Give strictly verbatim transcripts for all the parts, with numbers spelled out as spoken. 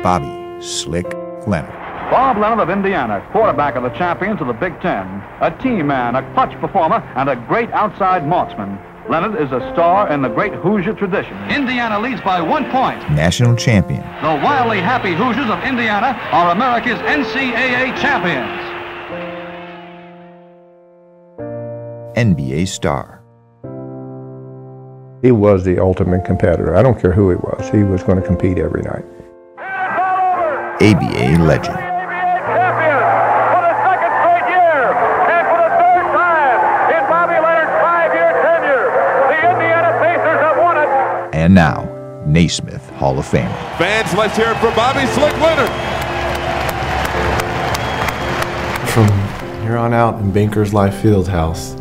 Bobby Slick Leonard. Bob Leonard of Indiana, quarterback of the champions of the Big Ten, a team man, a clutch performer, and a great outside marksman. Leonard is a star in the great Hoosier tradition. Indiana leads by one point. National champion. The wildly happy Hoosiers of Indiana are America's N C A A champions. N B A star. He was the ultimate competitor. I don't care who he was. He was going to compete every night. A B A legend. A B A champions for the second straight year and for the third time in Bobby Leonard's five-year tenure. The Indiana Pacers have won it. And now, Naismith Hall of Fame. Fans, let's hear it for Bobby Slick Leonard. From here on out in Bankers Life Fieldhouse,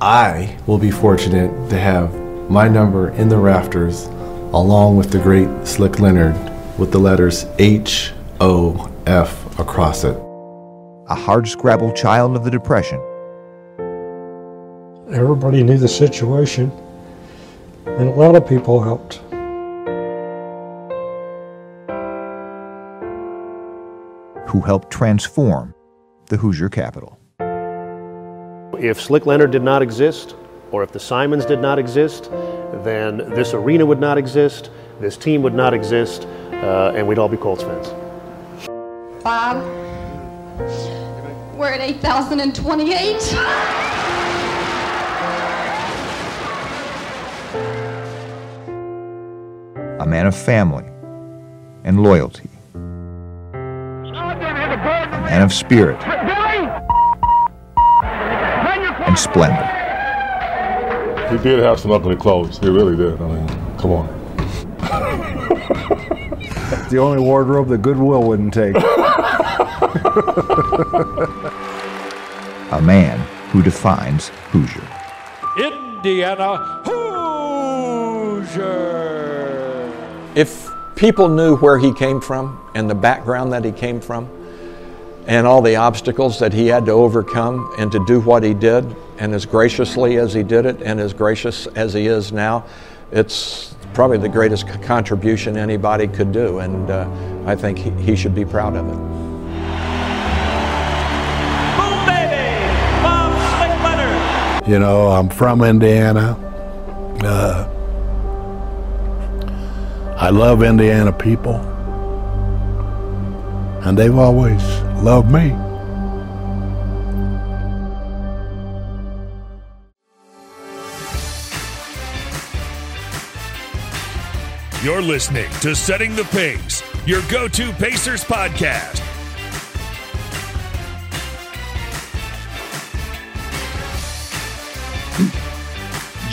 I will be fortunate to have my number in the rafters along with the great Slick Leonard, with the letters H O F across it. A hardscrabble child of the Depression. Everybody knew the situation, and a lot of people helped. Who helped transform the Hoosier capital. If Slick Leonard did not exist, or if the Simons did not exist, then this arena would not exist, this team would not exist, Uh, and we'd all be Colts fans. Bob, we're at eight thousand twenty-eight. A man of family and loyalty. A man of spirit and splendor. He did have some ugly clothes. He really did. I mean, come on. The only wardrobe that Goodwill wouldn't take. A man who defines Hoosier. Indiana Hoosier! If people knew where he came from and the background that he came from and all the obstacles that he had to overcome and to do what he did, and as graciously as he did it and as gracious as he is now, it's probably the greatest contribution anybody could do, and uh, I think he, he should be proud of it. Boom, baby! Bob Slick Leonard! You know, I'm from Indiana. Uh, I love Indiana people, and they've always loved me. You're listening to Setting the Pace, your go-to Pacers podcast.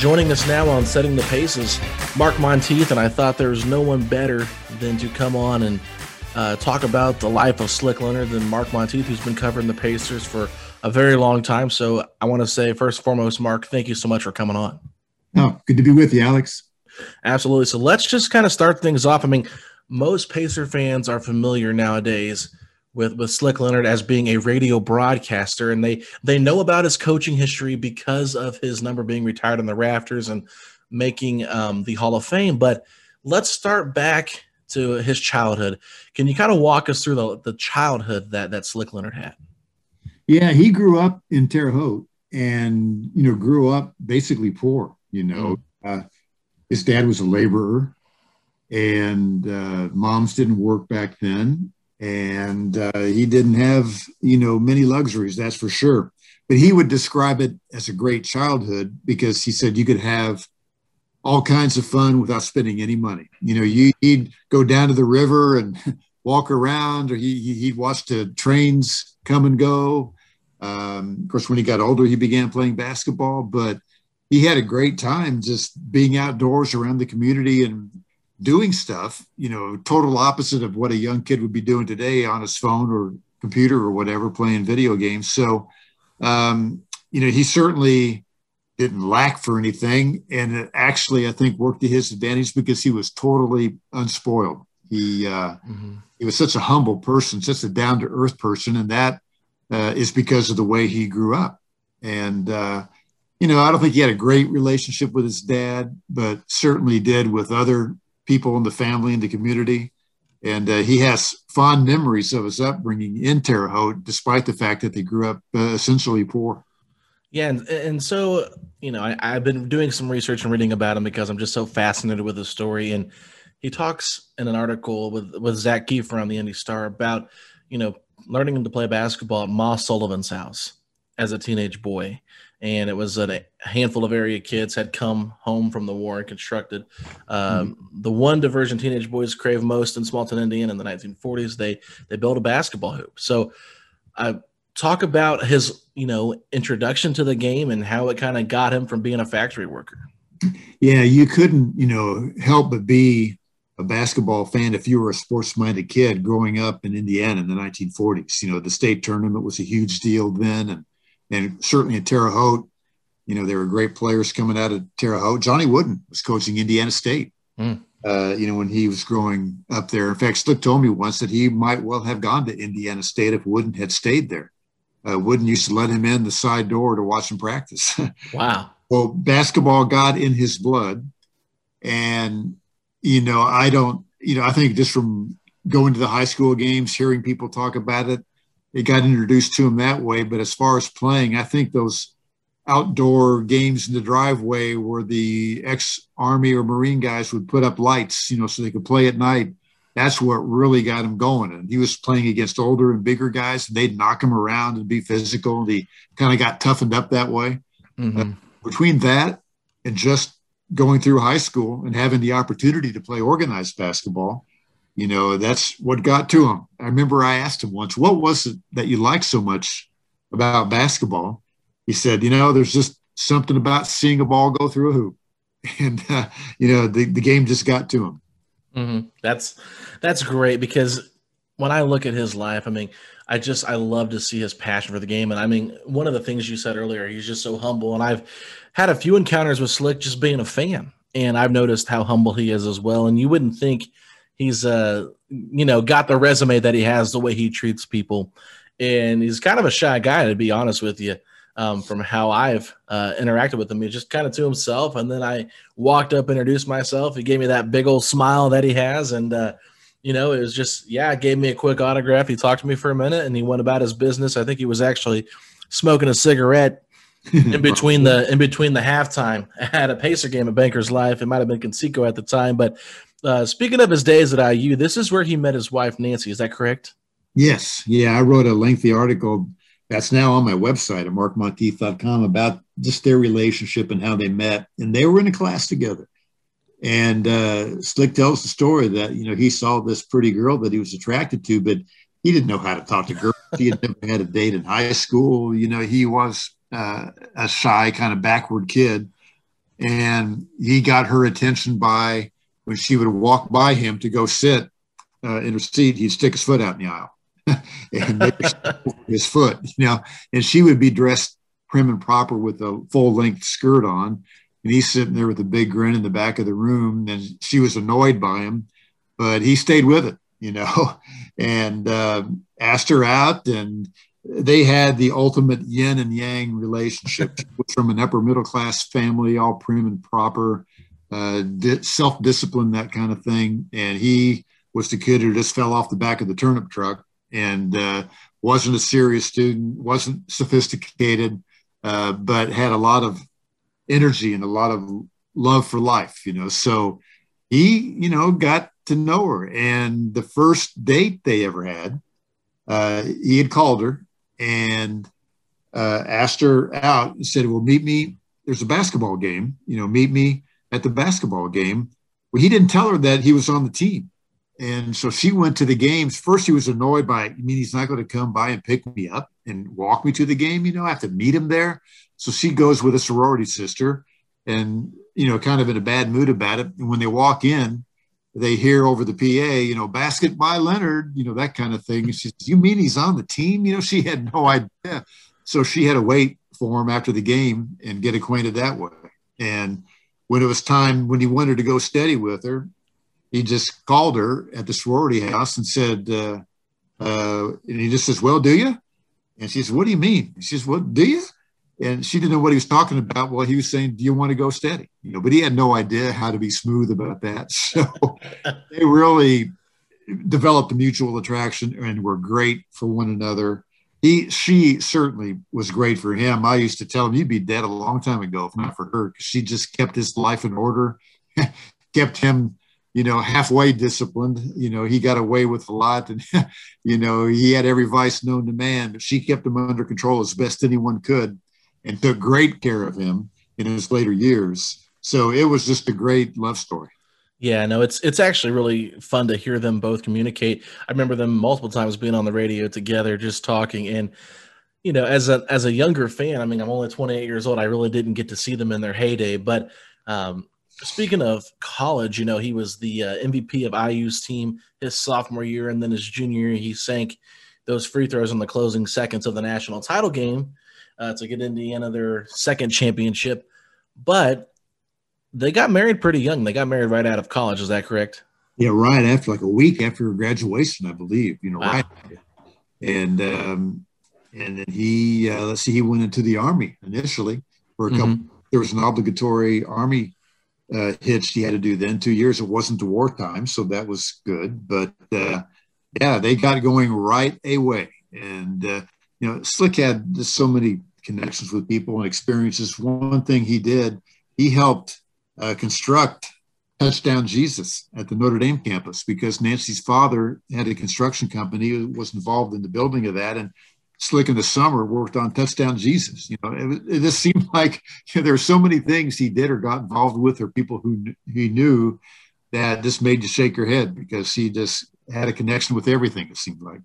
Joining us now on Setting the Pace is Mark Monteith, and I thought there was no one better than to come on and uh, talk about the life of Slick Leonard than Mark Monteith, who's been covering the Pacers for a very long time. So I want to say, first and foremost, Mark, thank you so much for coming on. Oh, good to be with you, Alex. Absolutely. So let's just kind of start things off. I mean, most Pacer fans are familiar nowadays with, with Slick Leonard as being a radio broadcaster, and they they know about his coaching history because of his number being retired on the rafters and making um, the Hall of Fame. But let's start back to his childhood. Can you kind of walk us through the, the childhood that, that Slick Leonard had? Yeah, he grew up in Terre Haute and, you know, grew up basically poor, you know. Mm-hmm. Uh, his dad was a laborer, and uh, moms didn't work back then. And uh, he didn't have, you know, many luxuries, that's for sure. But he would describe it as a great childhood because he said you could have all kinds of fun without spending any money. You know, you, he'd go down to the river and walk around, or he, he'd watch the trains come and go. Um, of course, when he got older, he began playing basketball, but he had a great time just being outdoors around the community and doing stuff, you know, total opposite of what a young kid would be doing today on his phone or computer or whatever, playing video games. So, um, you know, he certainly didn't lack for anything. And it actually, I think, worked to his advantage because he was totally unspoiled. He, uh, mm-hmm. he was such a humble person, such a down-to-earth person. And that uh, is because of the way he grew up. And, uh, you know, I don't think he had a great relationship with his dad, but certainly did with other people in the family and the community. And uh, he has fond memories of his upbringing in Terre Haute, despite the fact that they grew up uh, essentially poor. Yeah. And, and so, you know, I, I've been doing some research and reading about him because I'm just so fascinated with his story. And he talks in an article with, with Zach Kiefer on the Indy Star about, you know, learning him to play basketball at Ma Sullivan's house as a teenage boy. And it was a handful of area kids had come home from the war and constructed um, mm-hmm. the one diversion teenage boys craved most in Smallton, Indiana in the nineteen forties. They they built a basketball hoop. So uh, talk about his, you know, introduction to the game and how it kind of got him from being a factory worker. Yeah, you couldn't, you know, help but be a basketball fan if you were a sports-minded kid growing up in Indiana in the nineteen forties. You know, the state tournament was a huge deal then, and And certainly in Terre Haute, you know, there were great players coming out of Terre Haute. Johnny Wooden was coaching Indiana State, mm. uh, you know, when he was growing up there. In fact, Slick told me once that he might well have gone to Indiana State if Wooden had stayed there. Uh, Wooden used to let him in the side door to watch him practice. Wow. Well, basketball got in his blood. And, you know, I don't, you know, I think just from going to the high school games, hearing people talk about it, it got introduced to him that way. But as far as playing, I think those outdoor games in the driveway where the ex-Army or Marine guys would put up lights, you know, so they could play at night, that's what really got him going. And he was playing against older and bigger guys. And they'd knock him around and be physical. And he kind of got toughened up that way. Mm-hmm. Uh, between that and just going through high school and having the opportunity to play organized basketball, you know, that's what got to him. I remember I asked him once, what was it that you liked so much about basketball? He said, you know, there's just something about seeing a ball go through a hoop. And, uh, you know, the, the game just got to him. Mm-hmm. That's that's great because when I look at his life, I mean, I just I love to see his passion for the game. And, I mean, one of the things you said earlier, he's just so humble. And I've had a few encounters with Slick just being a fan. And I've noticed how humble he is as well. And you wouldn't think – He's, uh, you know, got the resume that he has, the way he treats people. And he's kind of a shy guy, to be honest with you, um, from how I've uh, interacted with him. He's just kind of to himself. And then I walked up, introduced myself. He gave me that big old smile that he has. And, uh, you know, it was just, yeah, gave me a quick autograph. He talked to me for a minute, and he went about his business. I think he was actually smoking a cigarette in between the in between the halftime at a Pacer game at Bankers Life. It might have been Conseco at the time, but – Uh, speaking of his days at I U, this is where he met his wife, Nancy. Is that correct? Yes. Yeah, I wrote a lengthy article that's now on my website at mark monteith dot com about just their relationship and how they met. And they were in a class together. And uh, Slick tells the story that, you know, he saw this pretty girl that he was attracted to, but he didn't know how to talk to girls. He had never had a date in high school. You know, he was uh, a shy, kind of backward kid. And he got her attention by when she would walk by him to go sit uh, in her seat, he'd stick his foot out in the aisle and make her his foot, you know, and she would be dressed prim and proper with a full length skirt on. And he's sitting there with a big grin in the back of the room, and she was annoyed by him, but he stayed with it, you know, and uh, asked her out, and they had the ultimate yin and yang relationship. From an upper middle class family, all prim and proper, uh, self-discipline, that kind of thing. And he was the kid who just fell off the back of the turnip truck and uh, wasn't a serious student, wasn't sophisticated, uh, but had a lot of energy and a lot of love for life, you know. So he, you know, got to know her. And the first date they ever had, uh, he had called her and uh, asked her out and said, well, meet me. There's a basketball game, you know, meet me at the basketball game. Well, he didn't tell her that he was on the team. And so she went to the games. First, she was annoyed by, I mean, he's not going to come by and pick me up and walk me to the game. You know, I have to meet him there. So she goes with a sorority sister and, you know, kind of in a bad mood about it. And when they walk in, they hear over the P A, you know, basket by Leonard, you know, that kind of thing. And she says, you mean he's on the team? You know, she had no idea. So she had to wait for him after the game and get acquainted that way. And when it was time, when he wanted to go steady with her, he just called her at the sorority house and said, uh, uh, and he just says, well, do you? And she says, what do you mean? She says, well, do you? And she didn't know what he was talking about. Well, he was saying, do you want to go steady? You know, but he had no idea how to be smooth about that. So they really developed a mutual attraction and were great for one another. He, she certainly was great for him. I used to tell him, you'd be dead a long time ago if not for her, because she just kept his life in order, kept him, you know, halfway disciplined. You know, he got away with a lot, and, you know, he had every vice known to man, but she kept him under control as best anyone could and took great care of him in his later years. So it was just a great love story. Yeah, no, it's it's actually really fun to hear them both communicate. I remember them multiple times being on the radio together, just talking. And, you know, as a, as a younger fan, I mean, I'm only twenty-eight years old. I really didn't get to see them in their heyday, but, um, speaking of college, you know, he was the uh, M V P of I U's team his sophomore year, and then his junior year, he sank those free throws in the closing seconds of the national title game uh, to get Indiana their second championship. But they got married pretty young. They got married right out of college. Is that correct? Yeah, right after, like a week after graduation, I believe. You know, wow. Right. And um, and then he uh, let's see, he went into the Army initially for a couple. Mm-hmm. There was an obligatory Army Uh, hitch he had to do then two years. It wasn't the wartime, so that was good, but uh yeah, they got going right away. And uh, you know, Slick had just so many connections with people and experiences. One thing he did, he helped uh, construct Touchdown Jesus at the Notre Dame campus, because Nancy's father had a construction company, was involved in the building of that, and Slick in the summer worked on Touchdown Jesus. You know, it, it just seemed like, you know, there were so many things he did or got involved with, or people who he knew, that just made you shake your head, because he just had a connection with everything, it seemed like.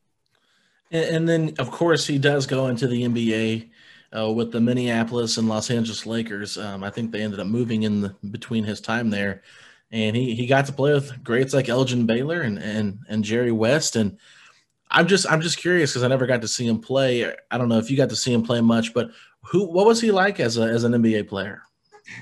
And, and then, of course, he does go into the N B A uh, with the Minneapolis and Los Angeles Lakers. Um, I think they ended up moving in the, between his time there. And he, he got to play with greats like Elgin Baylor and, and, and Jerry West. And I'm just I'm just curious, because I never got to see him play. I don't know if you got to see him play much, but who what was he like as a as an N B A player?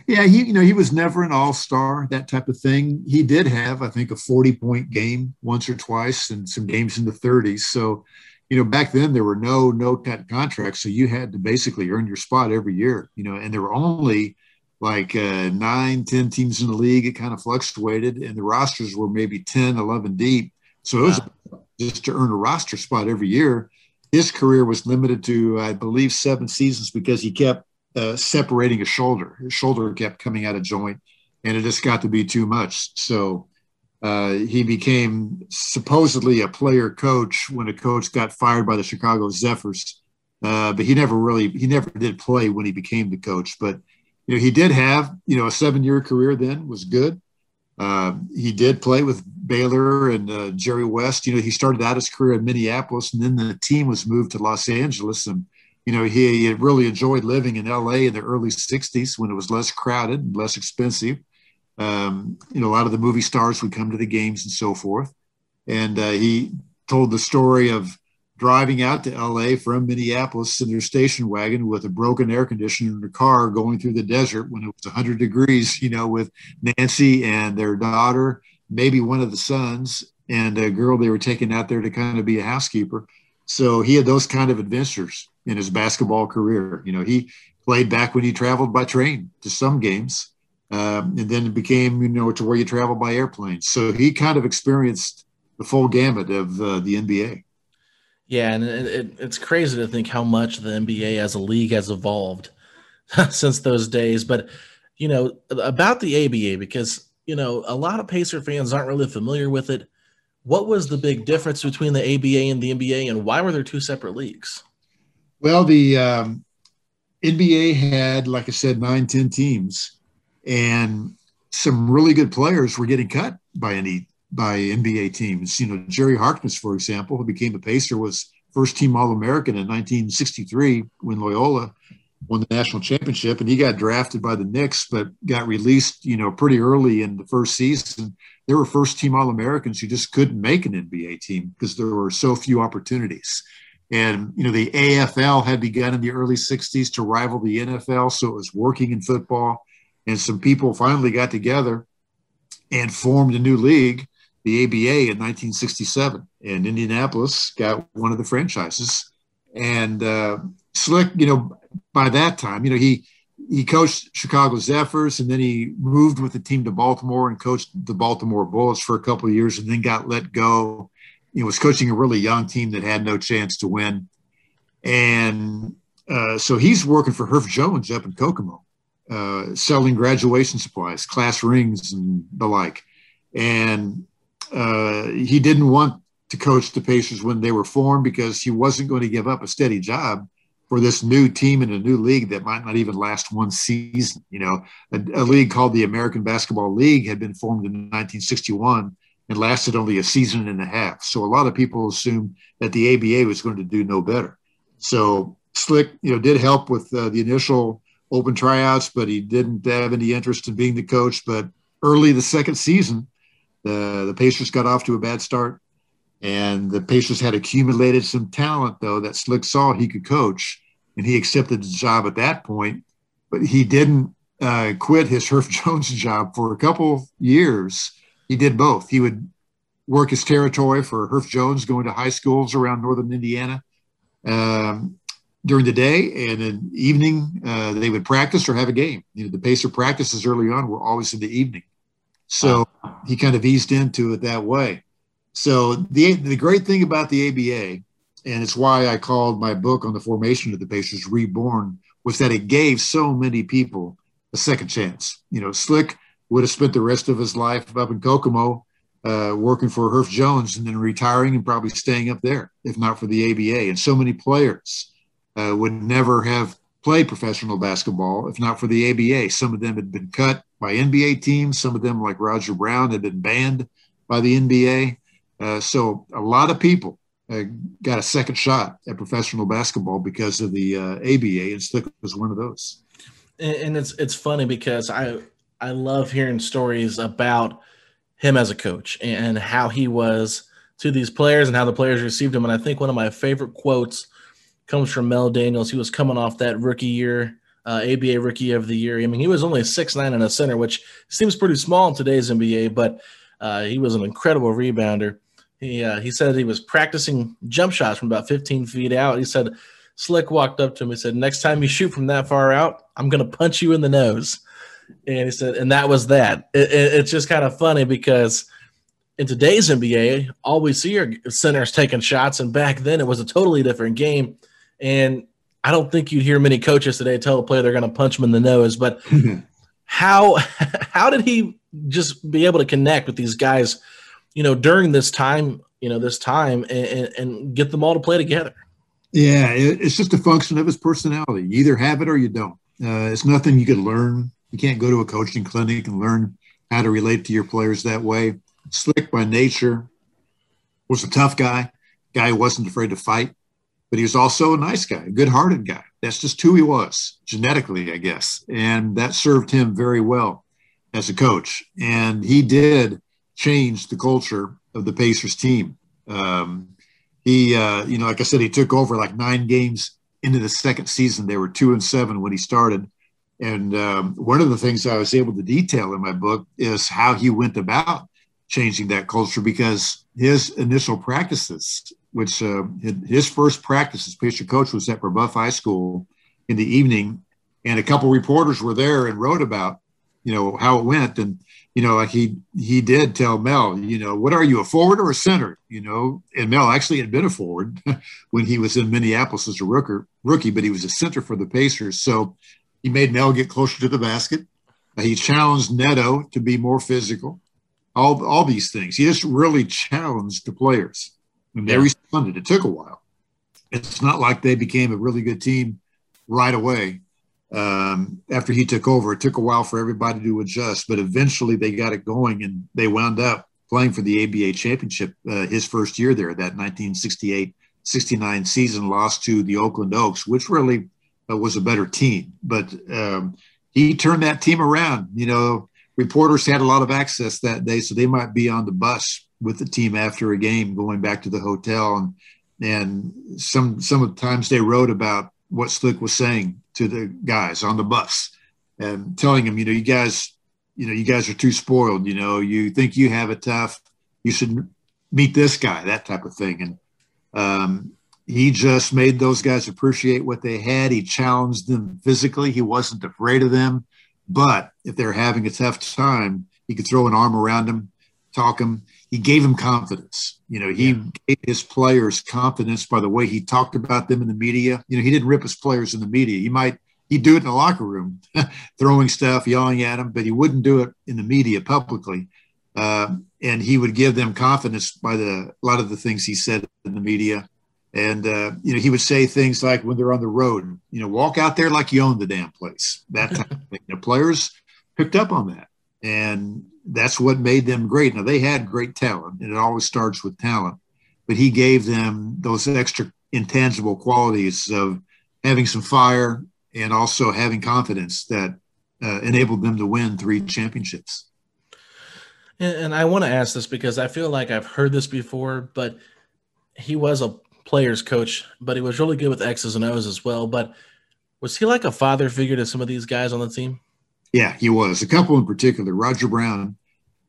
Yeah, he you know he was never an all-star, that type of thing. He did have, I think, a forty-point game once or twice, and some games in the thirties. So, you know, back then there were no no contracts, so you had to basically earn your spot every year. You know, and there were only like uh, nine, ten teams in the league. It kind of fluctuated, and the rosters were maybe ten, eleven deep. So it was. Wow. Just to earn a roster spot every year. His career was limited to, I believe, seven seasons, because he kept uh, separating his shoulder. His shoulder kept coming out of joint, and it just got to be too much. So uh, he became supposedly a player coach when a coach got fired by the Chicago Zephyrs. Uh, but he never really, he never did play when he became the coach. But, you know, he did have, you know, a seven-year career then, was good. Uh, he did play with Baylor and uh, Jerry West. You know, he started out his career in Minneapolis, and then the team was moved to Los Angeles, and you know, he, he really enjoyed living in L A in the early sixties when it was less crowded and less expensive. Um, you know, a lot of the movie stars would come to the games and so forth. And uh, he told the story of driving out to L A from Minneapolis in their station wagon with a broken air conditioner in their car going through the desert when it was one hundred degrees, you know, with Nancy and their daughter, maybe one of the sons, and a girl they were taking out there to kind of be a housekeeper. So he had those kind of adventures in his basketball career. You know, he played back when he traveled by train to some games, um, and then it became, you know, to where you travel by airplane. So he kind of experienced the full gamut of uh, the N B A. Yeah, and it, it, it's crazy to think how much the N B A as a league has evolved since those days. But, you know, about the A B A, because, you know, a lot of Pacer fans aren't really familiar with it. What was the big difference between the A B A and the N B A, and why were there two separate leagues? Well, the um, N B A had, like I said, nine, ten teams, and some really good players were getting cut by any by N B A teams. You know, Jerry Harkness, for example, who became a Pacer, was first-team All-American in nineteen sixty-three when Loyola won the national championship, and he got drafted by the Knicks, but got released, you know, pretty early in the first season. There were first-team All-Americans who just couldn't make an N B A team because there were so few opportunities. And, you know, the A F L had begun in the early sixties to rival the N F L, so it was working in football. And some people finally got together and formed a new league, the A B A, in nineteen sixty-seven. And Indianapolis got one of the franchises. And uh, Slick, you know, by that time, you know, he he coached Chicago Zephyrs, and then he moved with the team to Baltimore and coached the Baltimore Bullets for a couple of years and then got let go. He was coaching a really young team that had no chance to win. And uh, so he's working for Herff Jones up in Kokomo, uh, selling graduation supplies, class rings and the like. And uh, he didn't want to coach the Pacers when they were formed because he wasn't going to give up a steady job for this new team in a new league that might not even last one season. You know, a, a league called the American Basketball League had been formed in nineteen sixty-one and lasted only a season and a half. So a lot of people assumed that the A B A was going to do no better. So Slick, you know, did help with uh, the initial open tryouts, but he didn't have any interest in being the coach. But early the second season, the, the Pacers got off to a bad start. And the Pacers had accumulated some talent, though, that Slick saw he could coach, and he accepted the job at that point. But he didn't uh, quit his Herff Jones job for a couple years. He did both. He would work his territory for Herff Jones, going to high schools around northern Indiana um, during the day, and in the evening uh, they would practice or have a game. You know, the Pacer practices early on were always in the evening. So he kind of eased into it that way. So the the great thing about the A B A, and it's why I called my book on the formation of the Pacers Reborn, was that it gave so many people a second chance. You know, Slick would have spent the rest of his life up in Kokomo uh, working for Herff Jones and then retiring and probably staying up there, if not for the A B A. And so many players uh, would never have played professional basketball if not for the A B A. Some of them had been cut by N B A teams. Some of them, like Roger Brown, had been banned by the N B A. Uh, so a lot of people uh, got a second shot at professional basketball because of the uh, A B A, and Slick was one of those. And, and it's it's funny because I I love hearing stories about him as a coach and how he was to these players and how the players received him. And I think one of my favorite quotes comes from Mel Daniels. He was coming off that rookie year, uh, A B A Rookie of the Year. I mean, he was only six nine and a center, which seems pretty small in today's N B A, but uh, he was an incredible rebounder. He, uh, he said he was practicing jump shots from about fifteen feet out. He said Slick walked up to him. He said, next time you shoot from that far out, I'm going to punch you in the nose. And he said, and that was that. It, it, it's just kind of funny because in today's N B A, all we see are centers taking shots. And back then it was a totally different game. And I don't think you'd hear many coaches today tell a player they're going to punch him in the nose. But mm-hmm. how, how did he just be able to connect with these guys, you know, during this time, you know, this time and, and get them all to play together? Yeah, it's just a function of his personality. You either have it or you don't. Uh, it's nothing you could learn. You can't go to a coaching clinic and learn how to relate to your players that way. Slick by nature was a tough guy, guy who wasn't afraid to fight. but he was also a nice guy, a good-hearted guy. That's just who he was genetically, I guess. And that served him very well as a coach. And he did change the culture of the Pacers team. Um, he, uh, you know, like I said, he took over like nine games into the second season. They were two and seven when he started. And um, one of the things I was able to detail in my book is how he went about changing that culture, because his initial practices, which uh, his first practice as pitcher coach was at Brebeuf High School in the evening. And a couple reporters were there and wrote about, you know, how it went. And, you know, like he, he did tell Mel, you know, what are you, a forward or a center? You know, and Mel actually had been a forward when he was in Minneapolis as a rooker, rookie, but he was a center for the Pacers. So he made Mel get closer to the basket. He challenged Neto to be more physical. All, all these things. He just really challenged the players. And they responded. It took a while. It's not like they became a really good team right away. Um, after he took over, it took a while for everybody to adjust, but eventually they got it going, and they wound up playing for the A B A championship uh, his first year there, that nineteen sixty-eight sixty-nine season, lost to the Oakland Oaks, which really uh, was a better team. But um, he turned that team around. You know, reporters had a lot of access that day, so they might be on the bus with the team after a game going back to the hotel. And and some, some of the times they wrote about what Slick was saying to the guys on the bus and telling them, you know, you guys, you know, you guys are too spoiled. You know, you think you have it tough. You should meet this guy, that type of thing. And um, he just made those guys appreciate what they had. He challenged them physically. He wasn't afraid of them, but if they're having a tough time, he could throw an arm around them, talk them. He gave him confidence. You know, he yeah. gave his players confidence by the way he talked about them in the media. You know, he didn't rip his players in the media. He might, he'd do it in the locker room, throwing stuff, yelling at them, but he wouldn't do it in the media publicly. Uh, and he would give them confidence by the, a lot of the things he said in the media. And, uh, you know, he would say things like when they're on the road, you know, walk out there like you own the damn place. That type of thing. The players picked up on that. And that's what made them great. Now, they had great talent, and it always starts with talent. But he gave them those extra intangible qualities of having some fire and also having confidence that uh, enabled them to win three championships. And, and I want to ask this because I feel like I've heard this before, but he was a player's coach, but he was really good with X's and O's as well. But was he like a father figure to some of these guys on the team? Yeah, he was. A couple in particular, Roger Brown,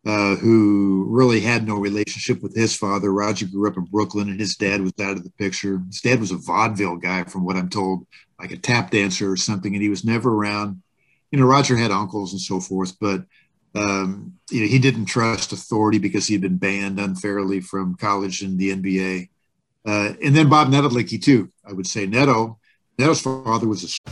uh, who really had no relationship with his father. Roger grew up in Brooklyn, and his dad was out of the picture. His dad was a vaudeville guy, from what I'm told, like a tap dancer or something, and he was never around. You know, Roger had uncles and so forth, but um, you know, he didn't trust authority because he had been banned unfairly from college and the N B A. Uh, and then Bob Netolicky, too. I would say Neto. Neto's father was a...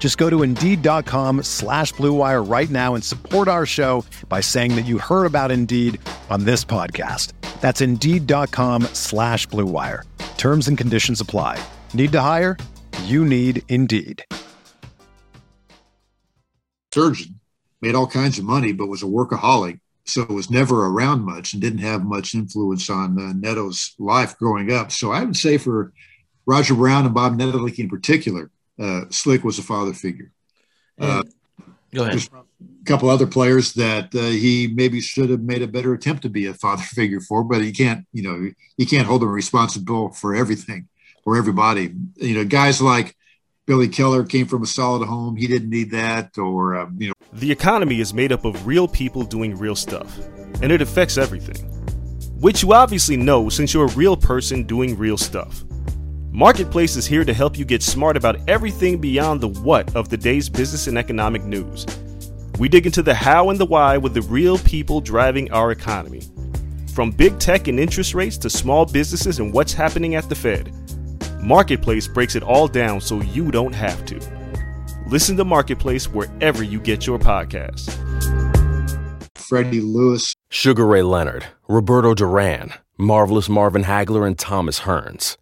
Just go to Indeed.com slash Blue Wire right now and support our show by saying that you heard about Indeed on this podcast. That's Indeed.com slash Blue Wire. Terms and conditions apply. Need to hire? You need Indeed. Surgeon, made all kinds of money, but was a workaholic, so was never around much and didn't have much influence on uh, Neto's life growing up. So I would say for Roger Brown and Bob Netolicky in particular, Uh, Slick was a father figure. Uh, Go ahead. There's a couple other players that uh, he maybe should have made a better attempt to be a father figure for, but he can't, you know, he can't hold them responsible for everything or everybody. You know, guys like Billy Keller came from a solid home. He didn't need that, or, um, you know. The economy is made up of real people doing real stuff, and it affects everything, which you obviously know since you're a real person doing real stuff. Marketplace is here to help you get smart about everything beyond the what of the day's business and economic news. We dig into the how and the why with the real people driving our economy. From big tech and interest rates to small businesses and what's happening at the Fed. Marketplace breaks it all down so you don't have to. Listen to Marketplace wherever you get your podcasts. Freddie Lewis, Sugar Ray Leonard, Roberto Duran, Marvelous Marvin Hagler, and Thomas Hearns.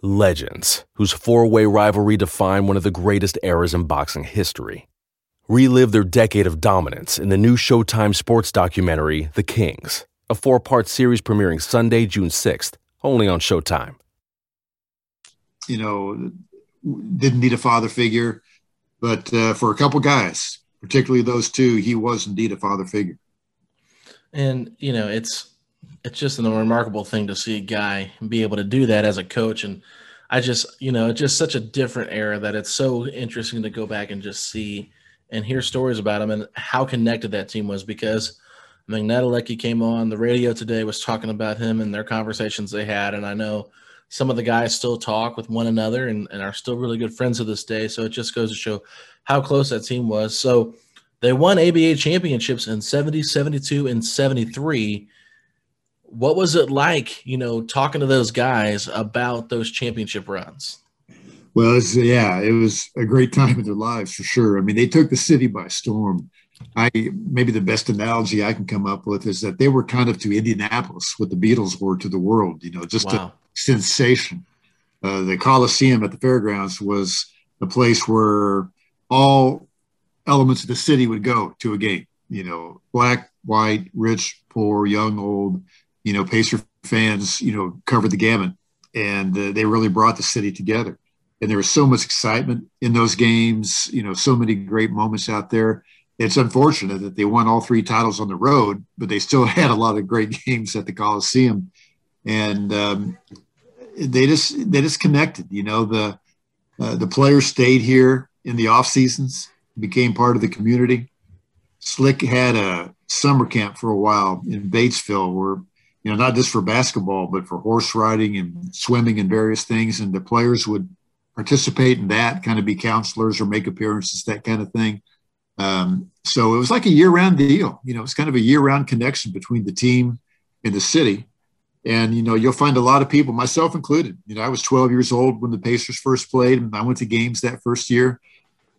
Legends, whose four-way rivalry defined one of the greatest eras in boxing history. Relive their decade of dominance in the new Showtime sports documentary, The Kings, a four-part series premiering Sunday, June sixth, only on Showtime. You know, didn't need a father figure, but uh, for a couple guys, particularly those two, he was indeed a father figure. And, you know, it's it's just a remarkable thing to see a guy be able to do that as a coach. And I just, you know, it's just such a different era that it's so interesting to go back and just see and hear stories about him and how connected that team was. Because, I mean, Netolicky came on the radio today, was talking about him and their conversations they had. And I know some of the guys still talk with one another and, and are still really good friends to this day. So it just goes to show how close that team was. So they won A B A championships in seventy, seventy-two, and seventy-three. What was it like, you know, talking to those guys about those championship runs? Well, it was, yeah, it was a great time in their lives for sure. I mean, they took the city by storm. I maybe the best analogy I can come up with is that they were kind of to Indianapolis what the Beatles were to the world, you know, just wow. a sensation. Uh, the Coliseum at the fairgrounds was a place where all elements of the city would go to a game, you know, black, white, rich, poor, young, old, you know, Pacer fans, you know, covered the gamut. And uh, they really brought the city together. And there was so much excitement in those games, you know, so many great moments out there. It's unfortunate that they won all three titles on the road, but they still had a lot of great games at the Coliseum, and um, they just they just connected. You know, the uh, the players stayed here in the off seasons, became part of the community. Slick had a summer camp for a while in Batesville, where you know not just for basketball, but for horse riding and swimming and various things, and the players would participate in that, kind of be counselors or make appearances, that kind of thing. Um, so it was like a year-round deal. You know, it's kind of a year-round connection between the team and the city. And, you know, you'll find a lot of people, myself included. You know, I was twelve years old when the Pacers first played, and I went to games that first year.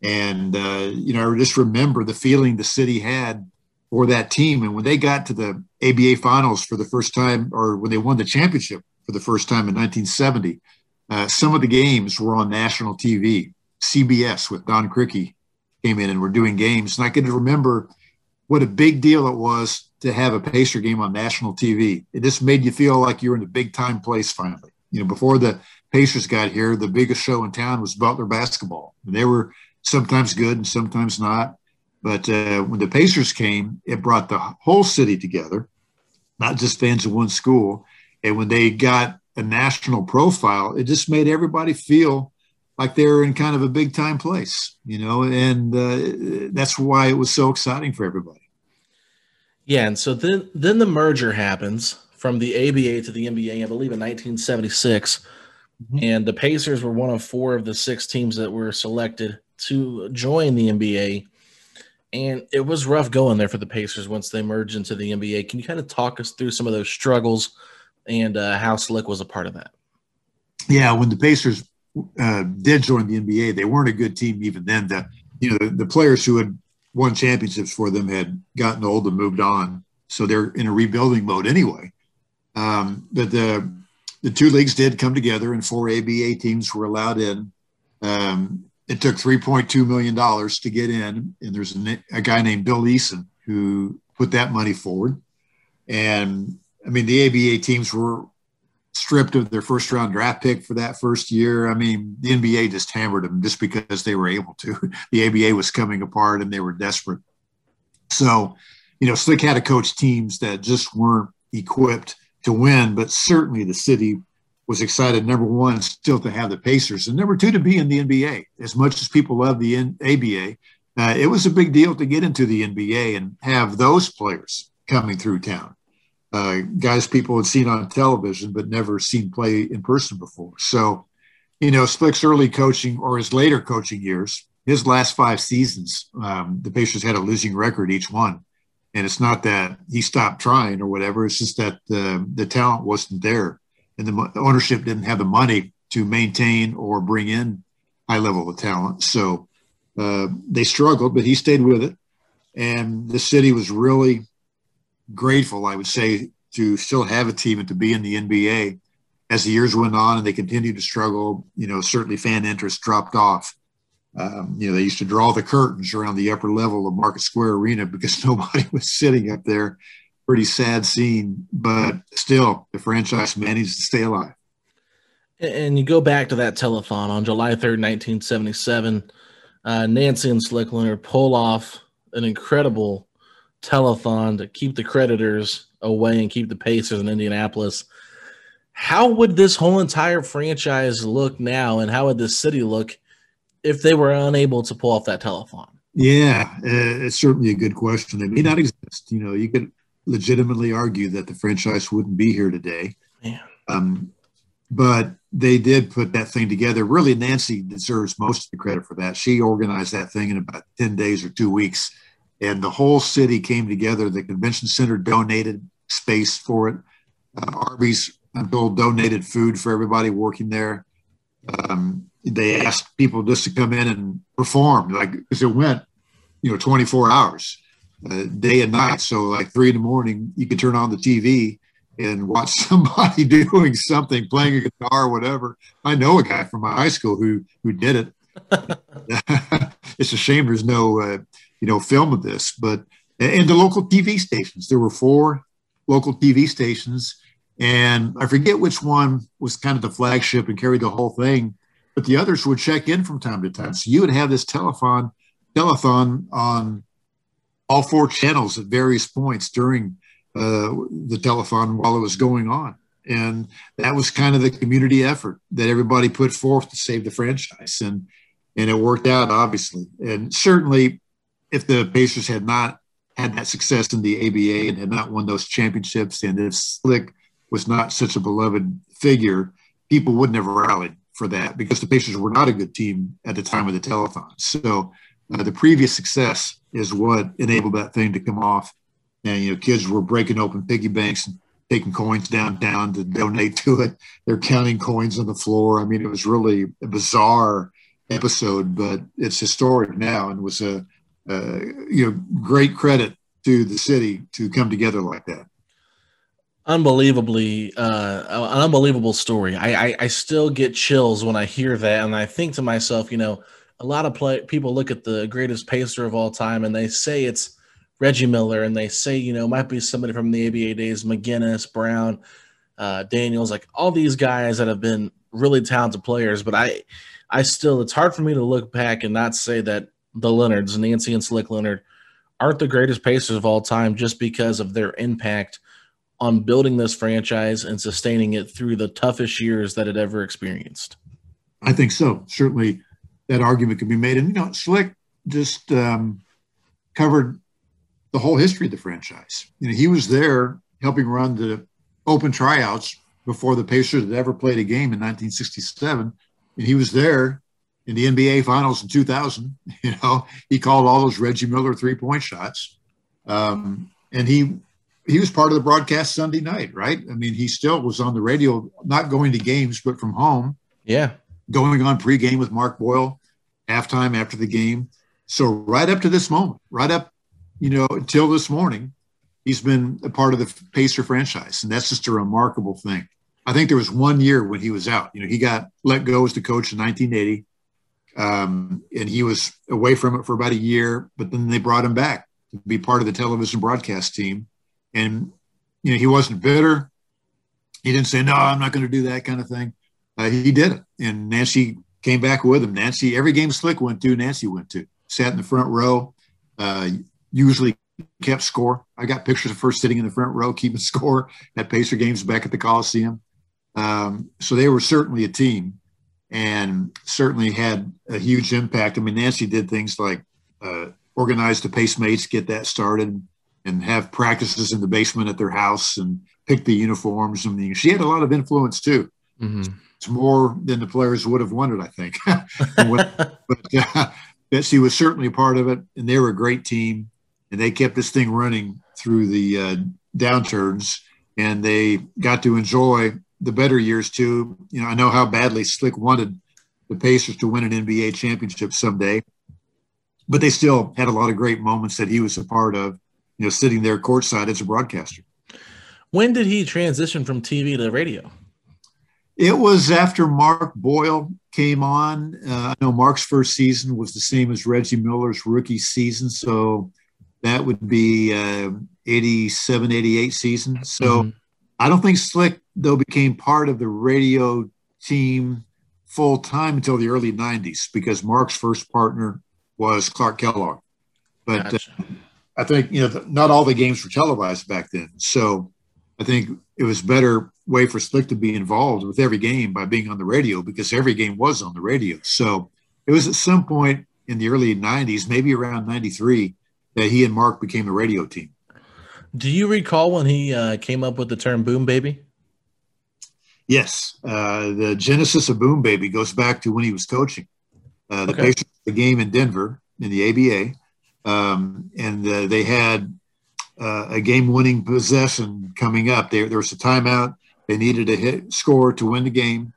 And, uh, you know, I just remember the feeling the city had for that team. And when they got to the A B A finals for the first time, or when they won the championship for the first time in nineteen seventy, uh, some of the games were on national T V. C B S with Don Crickey came in and were doing games. And I can remember what a big deal it was to have a Pacer game on national T V. It just made you feel like you were in a big time place finally. You know, before the Pacers got here, the biggest show in town was Butler basketball. And they were sometimes good and sometimes not. But uh, when the Pacers came, it brought the whole city together, not just fans of one school. And when they got a national profile, it just made everybody feel like they're in kind of a big time place, you know, and uh, that's why it was so exciting for everybody. Yeah. And so then, then the merger happens from the A B A to the N B A, I believe in nineteen seventy-six. Mm-hmm. And the Pacers were one of four of the six teams that were selected to join the N B A. And it was rough going there for the Pacers once they merged into the N B A. Can you kind of talk us through some of those struggles and uh, how Slick was a part of that? Yeah. When the Pacers Uh, did join the N B A, they weren't a good team even then. The, you know, the, the players who had won championships for them had gotten old and moved on, so they're in a rebuilding mode anyway. Um, but the the two leagues did come together, and four A B A teams were allowed in. Um, it took three point two million dollars to get in, and there's a, a guy named Bill Eason who put that money forward. And, I mean, the A B A teams were stripped of their first round draft pick for that first year. I mean, the N B A just hammered them just because they were able to. The A B A was coming apart and they were desperate. So, you know, Slick had to coach teams that just weren't equipped to win, but certainly the city was excited, number one, still to have the Pacers, and number two, to be in the N B A. As much as people love the A B A, uh, it was a big deal to get into the N B A and have those players coming through town. Uh, guys people had seen on television but never seen play in person before. So, you know, Slick's early coaching or his later coaching years, his last five seasons, um, the Pacers had a losing record each one. And it's not that he stopped trying or whatever. It's just that uh, the talent wasn't there. And the ownership didn't have the money to maintain or bring in high level of talent. So uh, they struggled, but he stayed with it. And the city was really grateful, I would say, to still have a team and to be in the N B A. As the years went on and they continued to struggle, you know, certainly fan interest dropped off. Um, you know, they used to draw the curtains around the upper level of Market Square Arena because nobody was sitting up there. Pretty sad scene, but still the franchise managed to stay alive. And you go back to that telethon on July third, nineteen seventy-seven, uh, Nancy and Slick Leonard pull off an incredible telethon to keep the creditors away and keep the Pacers in Indianapolis. How would this whole entire franchise look now, and how would this city look if they were unable to pull off that telethon? Yeah, uh, it's certainly a good question. It may not exist. You know, you could legitimately argue that the franchise wouldn't be here today. Yeah. Um, but they did put that thing together. Really, Nancy deserves most of the credit for that. She organized that thing in about ten days or two weeks, and the whole city came together. The convention center donated space for it. Uh, Arby's, I'm told, donated food for everybody working there. Um, they asked people just to come in and perform, like, because it went, you know, twenty-four hours. Uh, day and night. So like three in the morning, you could turn on the T V and watch somebody doing something, playing a guitar or whatever. I know a guy from my high school who, who did it. It's a shame there's no, uh, you know, film of this, but, and the local T V stations, there were four local T V stations, and I forget which one was kind of the flagship and carried the whole thing, but the others would check in from time to time. So you would have this telethon, telethon on all four channels at various points during uh, the telethon while it was going on. And that was kind of the community effort that everybody put forth to save the franchise. And, and it worked out, obviously. And certainly if the Pacers had not had that success in the A B A and had not won those championships, and if Slick was not such a beloved figure, people wouldn't have rallied for that because the Pacers were not a good team at the time of the telethon. So uh, the previous success is what enabled that thing to come off. And, you know, kids were breaking open piggy banks and taking coins downtown to donate to it. They're counting coins on the floor. I mean, it was really a bizarre episode, but it's historic now and was a, a you know, great credit to the city to come together like that. Unbelievably, uh, an unbelievable story. I, I, I still get chills when I hear that. And I think to myself, you know, a lot of play, people look at the greatest Pacer of all time and they say it's Reggie Miller, and they say, you know, it might be somebody from the A B A days, McGinnis, Brown, uh, Daniels, like all these guys that have been really talented players. But I I still, it's hard for me to look back and not say that the Leonards, Nancy and Slick Leonard, aren't the greatest Pacers of all time just because of their impact on building this franchise and sustaining it through the toughest years that it ever experienced. I think so. Certainly that argument can be made. And, you know, Slick just um, covered the whole history of the franchise. You know, he was there helping run the open tryouts before the Pacers had ever played a game in nineteen sixty-seven. And he was there in the N B A Finals in two thousand. You know, he called all those Reggie Miller three-point shots. Um, and he he was part of the broadcast Sunday night, right? I mean, he still was on the radio, not going to games, but from home. Yeah. Going on pregame with Mark Boyle, halftime after the game. So right up to this moment, right up, you know, until this morning, he's been a part of the Pacer franchise. And that's just a remarkable thing. I think there was one year when he was out. You know, he got let go as the coach in nineteen eighty. Um, and he was away from it for about a year, but then they brought him back to be part of the television broadcast team. And, you know, he wasn't bitter. He didn't say, no, I'm not going to do that kind of thing. Uh, he did it, and Nancy came back with him. Nancy, every game Slick went to, Nancy went to. Sat in the front row, uh, usually kept score. I got pictures of her sitting in the front row, keeping score at Pacer games back at the Coliseum. Um, so they were certainly a team and certainly had a huge impact. I mean, Nancy did things like uh, organize the Pacemates, get that started, and have practices in the basement at their house and pick the uniforms. I mean, she had a lot of influence too. Mm-hmm. It's more than the players would have wanted, I think. what, but uh, Betsy was certainly a part of it, and they were a great team, and they kept this thing running through the uh, downturns, and they got to enjoy the better years too. You know, I know how badly Slick wanted the Pacers to win an N B A championship someday, but they still had a lot of great moments that he was a part of, you know, sitting there courtside as a broadcaster. When did he transition from T V to radio? It was after Mark Boyle came on. Uh, I know Mark's first season was the same as Reggie Miller's rookie season, so that would be uh, eighty-seven, eighty-eight season. So mm-hmm. I don't think Slick, though, became part of the radio team full-time until the early nineties because Mark's first partner was Clark Kellogg. But gotcha. uh, I think, you know, the, not all the games were televised back then, so I think it was better way for Slick to be involved with every game by being on the radio because every game was on the radio. So it was at some point in the early nineties, maybe around ninety-three, that he and Mark became a radio team. Do you recall when he uh, came up with the term Boom Baby? Yes. Uh, the genesis of Boom Baby goes back to when he was coaching. Uh, the okay. Pacers had a game in Denver in the A B A, um, and uh, they had uh, a game-winning possession coming up. There, there was a timeout. They needed a hit score to win the game.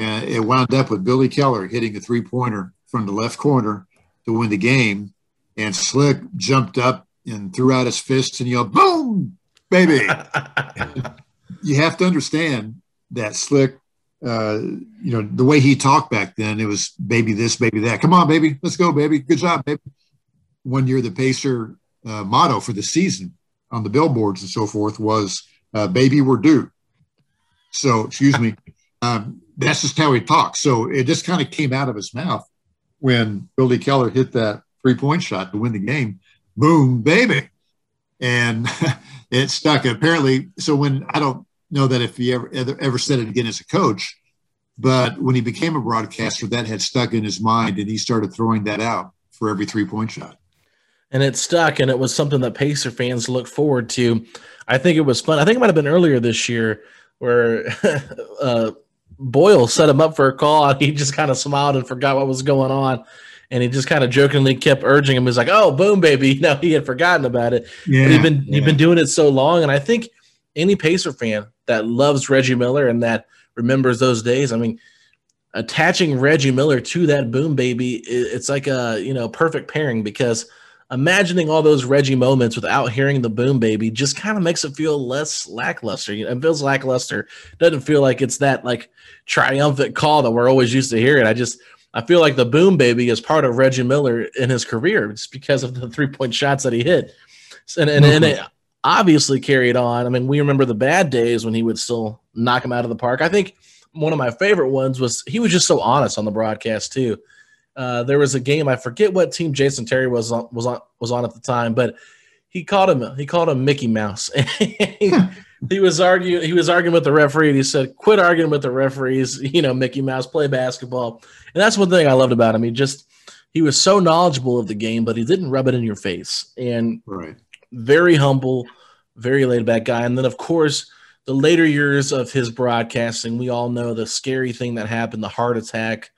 And it wound up with Billy Keller hitting a three-pointer from the left corner to win the game. And Slick jumped up and threw out his fists and yelled, "Boom, baby!" You have to understand that Slick, uh, you know, the way he talked back then, it was baby this, baby that. Come on, baby. Let's go, baby. Good job, baby. One year the Pacer uh, motto for the season on the billboards and so forth was, uh, "Baby, we're due." So, excuse me, um, that's just how he talks. So it just kind of came out of his mouth when Billy Keller hit that three-point shot to win the game. Boom, baby. And it stuck. Apparently, so when I don't know that if he ever, ever ever said it again as a coach, but when he became a broadcaster, that had stuck in his mind, and he started throwing that out for every three-point shot. And it stuck, and it was something that Pacer fans looked forward to. I think it was fun. I think it might have been earlier this year, where uh, Boyle set him up for a call, and he just kind of smiled and forgot what was going on. And he just kind of jokingly kept urging him. He was like, "Oh, boom, baby." You know, he had forgotten about it. Yeah, but he'd been, yeah. he'd been doing it so long. And I think any Pacer fan that loves Reggie Miller and that remembers those days, I mean, attaching Reggie Miller to that boom baby, it's like a, you know, perfect pairing, because imagining all those Reggie moments without hearing the boom baby just kind of makes it feel less lackluster. It feels lackluster. Doesn't feel like it's that like triumphant call that we're always used to hearing. I just, I feel like the boom baby is part of Reggie Miller in his career. It's because of the three point shots that he hit. And, and, mm-hmm. and it obviously carried on. I mean, we remember the bad days when he would still knock him out of the park. I think one of my favorite ones was he was just so honest on the broadcast too. Uh, there was a game, I forget what team Jason Terry was on, was on was on at the time, but he called him he called him Mickey Mouse. he, he was arguing he was arguing with the referee, and he said, "Quit arguing with the referees, you know, Mickey Mouse, play basketball." And that's one thing I loved about him. He just he was so knowledgeable of the game, but he didn't rub it in your face. And right. very humble, very laid back guy. And then of course, the later years of his broadcasting, we all know the scary thing that happened, the heart attack.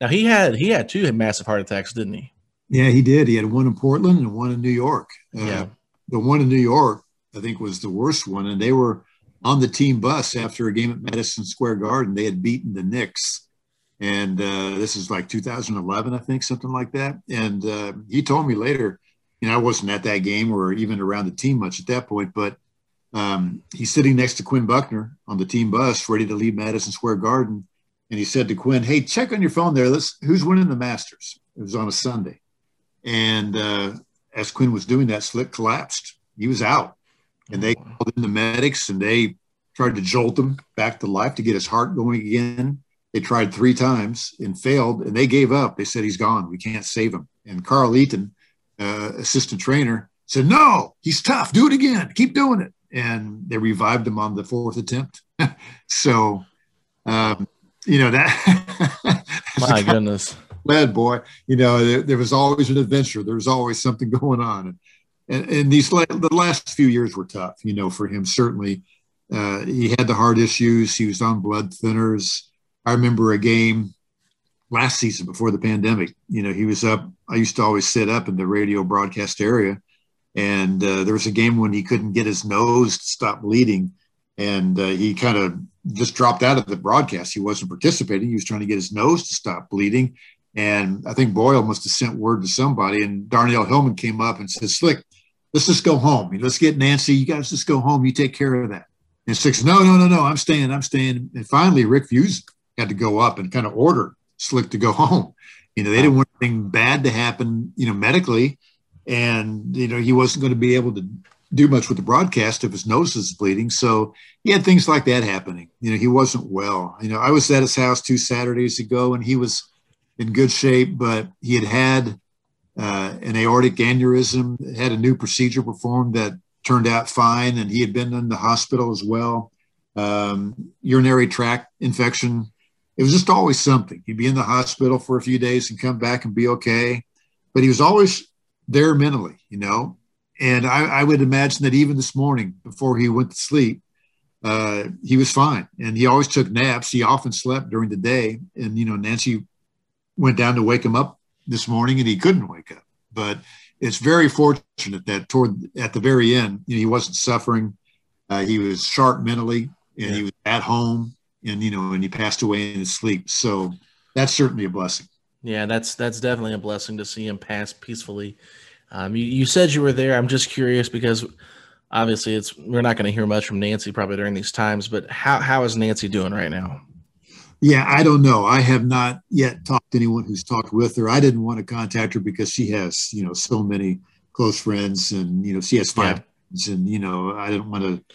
Now, he had he had two massive heart attacks, didn't he? Yeah, he did. He had one in Portland and one in New York. Uh, yeah. The one in New York, I think, was the worst one, and they were on the team bus after a game at Madison Square Garden. They had beaten the Knicks, and uh, this is like two thousand eleven, I think, something like that. And uh, he told me later, you know, I wasn't at that game or even around the team much at that point, but um, he's sitting next to Quinn Buckner on the team bus ready to leave Madison Square Garden. And he said to Quinn, "Hey, check on your phone there. Let's who's winning the Masters?" It was on a Sunday. And uh, as Quinn was doing that, Slick collapsed. He was out. And they called in the medics, and they tried to jolt him back to life to get his heart going again. They tried three times and failed, and they gave up. They said, "He's gone. We can't save him." And Carl Eaton, uh, assistant trainer, said, "No, he's tough. Do it again. Keep doing it." And they revived him on the fourth attempt. So Um, you know, that my goodness, lead boy, you know, there, there was always an adventure. There was always something going on. And, and, and these la- the last few years were tough, you know, for him. Certainly uh, he had the heart issues. He was on blood thinners. I remember a game last season before the pandemic, you know, he was up. I used to always sit up in the radio broadcast area. And uh, there was a game when he couldn't get his nose to stop bleeding. And uh, he kind of just dropped out of the broadcast. He wasn't participating. He was trying to get his nose to stop bleeding. And I think Boyle must have sent word to somebody. And Darnell Hillman came up and said, Slick, let's just go home. Let's get Nancy. You guys just go home. You take care of that. And Slick's, no, no, no, no. I'm staying. I'm staying. And finally, Rick Fuse had to go up and kind of order Slick to go home. You know, they didn't want anything bad to happen, you know, medically. And, you know, he wasn't going to be able to do much with the broadcast if his nose was bleeding. So he had things like that happening. You know, he wasn't well. You know, I was at his house two Saturdays ago, and he was in good shape, but he had had uh, an aortic aneurysm, had a new procedure performed that turned out fine, and he had been in the hospital as well. Um, urinary tract infection. It was just always something. He'd be in the hospital for a few days and come back and be okay. But he was always there mentally, you know. And I, I would imagine that even this morning before he went to sleep, uh, he was fine. And he always took naps. He often slept during the day. And, you know, Nancy went down to wake him up this morning, and he couldn't wake up. But it's very fortunate that toward at the very end, you know, he wasn't suffering. Uh, he was sharp mentally, and yeah. He was at home, and, you know, and he passed away in his sleep. So that's certainly a blessing. Yeah, that's that's definitely a blessing to see him pass peacefully. Um, you, you said you were there. I'm just curious because obviously it's we're not going to hear much from Nancy probably during these times, but how how is Nancy doing right now? Yeah, I don't know. I have not yet talked to anyone who's talked with her. I didn't want to contact her because she has, you know, so many close friends, and, you know, she has five yeah. friends, and, you know, I didn't want to,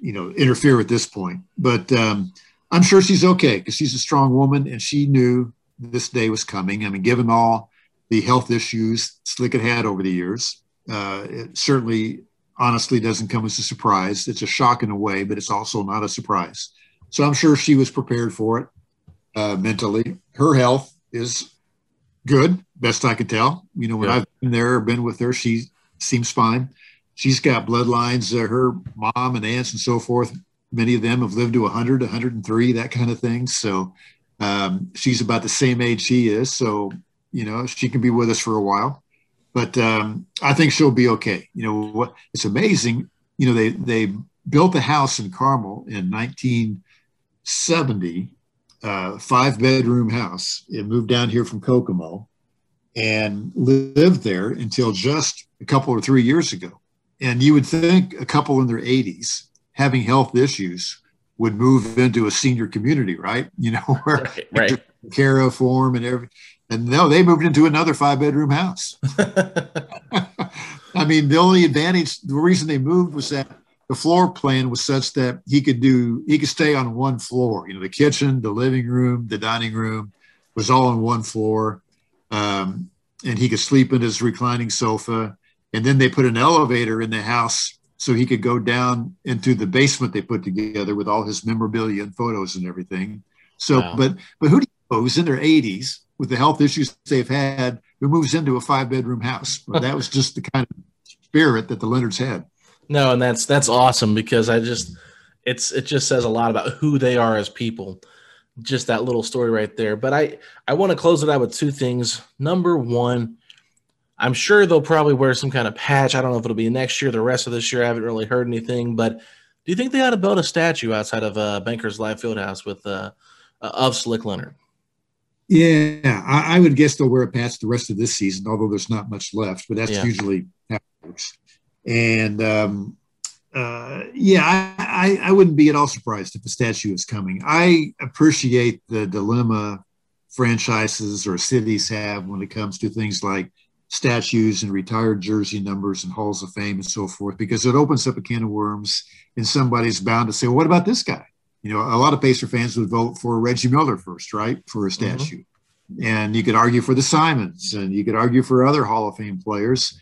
you know, interfere at this point. But um, I'm sure she's okay because she's a strong woman, and she knew this day was coming. I mean, given all the health issues Slick had had over the years, uh, it certainly honestly doesn't come as a surprise. It's a shock in a way, but it's also not a surprise. So I'm sure she was prepared for it uh, mentally. Her health is good, best I could tell. You know, when yeah. I've been there or been with her, she seems fine. She's got bloodlines. Uh, her mom and aunts and so forth, many of them have lived to one hundred, one hundred three, that kind of thing. So um, she's about the same age she is. So, you know, she can be with us for a while. But um, I think she'll be okay. You know, what it's amazing, you know, they, they built the house in Carmel in nineteen seventy, uh, five bedroom house. It moved down here from Kokomo and lived there until just a couple or three years ago. And you would think a couple in their eighties having health issues would move into a senior community, right? You know, where right, right. care of form and everything. And no, they moved into another five bedroom house. I mean, the only advantage, the reason they moved was that the floor plan was such that he could do, he could stay on one floor. You know, the kitchen, the living room, the dining room was all on one floor. Um, and he could sleep in his reclining sofa. And then they put an elevator in the house so he could go down into the basement they put together with all his memorabilia and photos and everything. So, wow. but, but who do you know who's in their eighties with the health issues they've had, who moves into a five bedroom house? Well, that was just the kind of spirit that the Leonards had. No, and that's that's awesome because I just it's it just says a lot about who they are as people. Just that little story right there. But I, I want to close it out with two things. Number one, I'm sure they'll probably wear some kind of patch. I don't know if it'll be next year, the rest of this year. I haven't really heard anything. But do you think they ought to build a statue outside of uh, Bankers Life Fieldhouse with uh, of Slick Leonard? Yeah, I, I would guess they'll wear a patch the rest of this season, although there's not much left. But that's yeah. usually how it works. And, um, uh, yeah, I, I, I wouldn't be at all surprised if a statue is coming. I appreciate the dilemma franchises or cities have when it comes to things like statues and retired jersey numbers and halls of fame and so forth, because it opens up a can of worms and somebody's bound to say, well, what about this guy? You know, a lot of Pacer fans would vote for Reggie Miller first, right, for a statue. Mm-hmm. And you could argue for the Simons, and you could argue for other Hall of Fame players.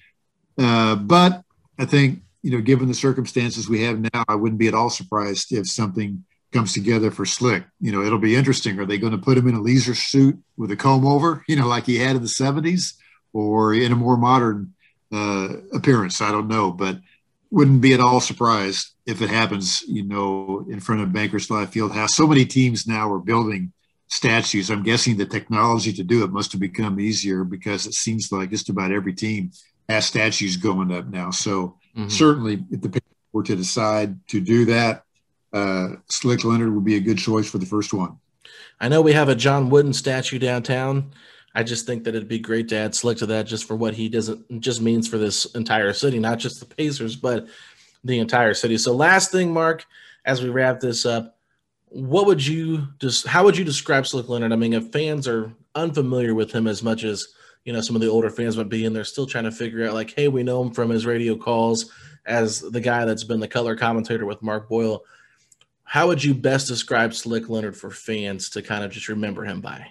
Uh, but I think, you know, given the circumstances we have now, I wouldn't be at all surprised if something comes together for Slick. You know, it'll be interesting. Are they going to put him in a leisure suit with a comb over, you know, like he had in the seventies, or in a more modern uh, appearance? I don't know, but wouldn't be at all surprised if it happens, you know, in front of Bankers Life Fieldhouse. So many teams now are building statues. I'm guessing the technology to do it must have become easier, because it seems like just about every team has statues going up now. So mm-hmm. certainly if the Patriots were to decide to do that, uh, Slick Leonard would be a good choice for the first one. I know we have a John Wooden statue downtown. I just think that it'd be great to add Slick to that, just for what he doesn't just means for this entire city, not just the Pacers, but the entire city. So last thing, Mark, as we wrap this up, what would you just, how would you describe Slick Leonard? I mean, if fans are unfamiliar with him as much as, you know, some of the older fans might be, and they're still trying to figure out like, hey, we know him from his radio calls as the guy that's been the color commentator with Mark Boyle. How would you best describe Slick Leonard for fans to kind of just remember him by?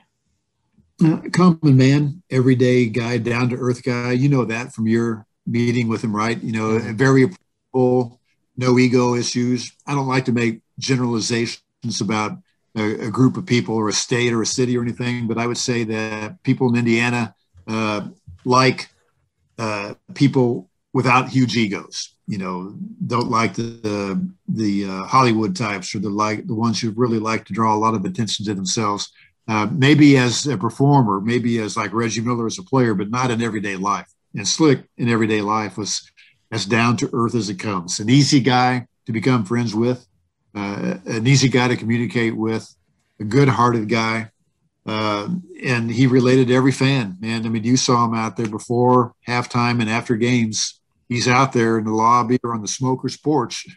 Uh, common man, everyday guy, down-to-earth guy. You know that from your meeting with him, right? You know, very approachable, no ego issues. I don't like to make generalizations about a, a group of people or a state or a city or anything, but I would say that people in Indiana uh, like uh, people without huge egos. You know, don't like the the, the uh, Hollywood types, or the like the ones who really like to draw a lot of attention to themselves. Uh, maybe as a performer, maybe as like Reggie Miller as a player, but not in everyday life. And Slick in everyday life was as down to earth as it comes. An easy guy to become friends with, uh, an easy guy to communicate with, a good-hearted guy. Uh, and he related to every fan, man. I mean, you saw him out there before halftime and after games. He's out there in the lobby or on the smoker's porch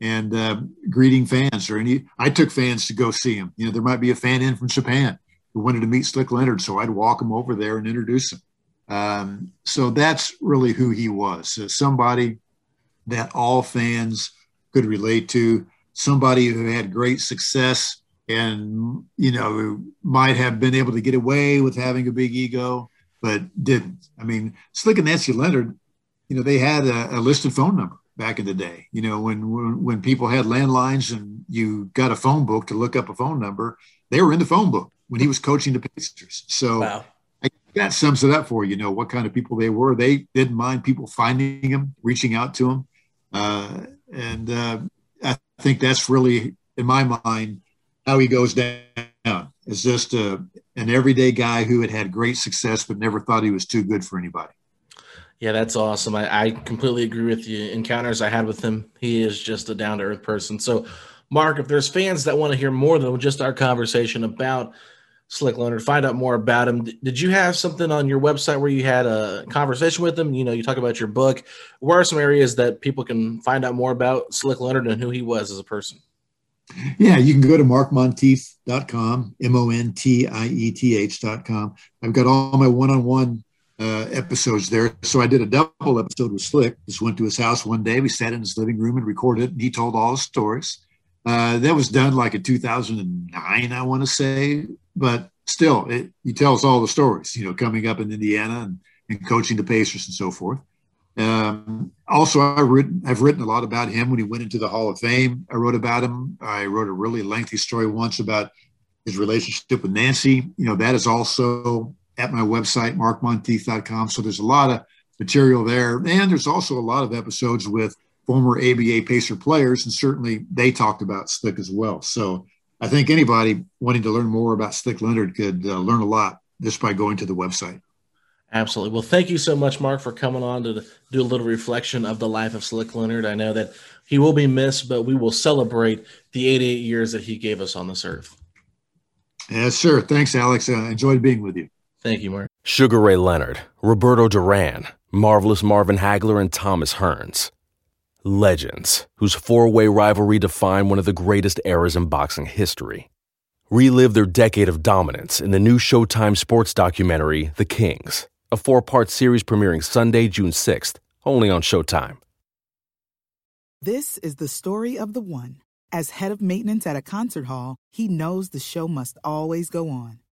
and uh, greeting fans. Or any, I took fans to go see him. You know, there might be a fan in from Japan who wanted to meet Slick Leonard, so I'd walk him over there and introduce him. Um, so that's really who he was. Uh, somebody that all fans could relate to, somebody who had great success and, you know, who might have been able to get away with having a big ego, but didn't. I mean, Slick and Nancy Leonard, you know, they had a, a listed phone number back in the day. You know, when, when when people had landlines and you got a phone book to look up a phone number, they were in the phone book when he was coaching the Pacers. So wow. I, that sums it up for, you know, what kind of people they were. They didn't mind people finding him, reaching out to him. Uh, and uh, I think that's really, in my mind, how he goes down. It's just a, an everyday guy who had had great success but never thought he was too good for anybody. Yeah, that's awesome. I, I completely agree with you. Encounters I had with him, he is just a down-to-earth person. So, Mark, if there's fans that want to hear more than just our conversation about Slick Leonard, find out more about him, did you have something on your website where you had a conversation with him? You know, you talk about your book. Where are some areas that people can find out more about Slick Leonard and who he was as a person? Yeah, you can go to mark monteith dot com, M O N T I E T H dot com. I've got all my one-on-one Uh, episodes there. So I did a double episode with Slick. Just went to his house one day. We sat in his living room and recorded it, and he told all the stories. Uh, that was done like in two thousand nine, I want to say, but still, it, he tells all the stories, you know, coming up in Indiana and, and coaching the Pacers and so forth. Um, also, I've written, I've written a lot about him when he went into the Hall of Fame. I wrote about him. I wrote a really lengthy story once about his relationship with Nancy. You know, that is also at my website, mark monteith dot com. So there's a lot of material there. And there's also a lot of episodes with former A B A Pacer players, and certainly they talked about Slick as well. So I think anybody wanting to learn more about Slick Leonard could uh, learn a lot just by going to the website. Absolutely. Well, thank you so much, Mark, for coming on to do a little reflection of the life of Slick Leonard. I know that he will be missed, but we will celebrate the eighty-eight years that he gave us on this earth. Yes, sir. Thanks, Alex. I uh, enjoyed being with you. Thank you, Mark. Sugar Ray Leonard, Roberto Duran, Marvelous Marvin Hagler, and Thomas Hearns. Legends, whose four-way rivalry defined one of the greatest eras in boxing history. Relive their decade of dominance in the new Showtime sports documentary, The Kings, a four-part series premiering Sunday, June sixth, only on Showtime. This is the story of the one. As head of maintenance at a concert hall, he knows the show must always go on.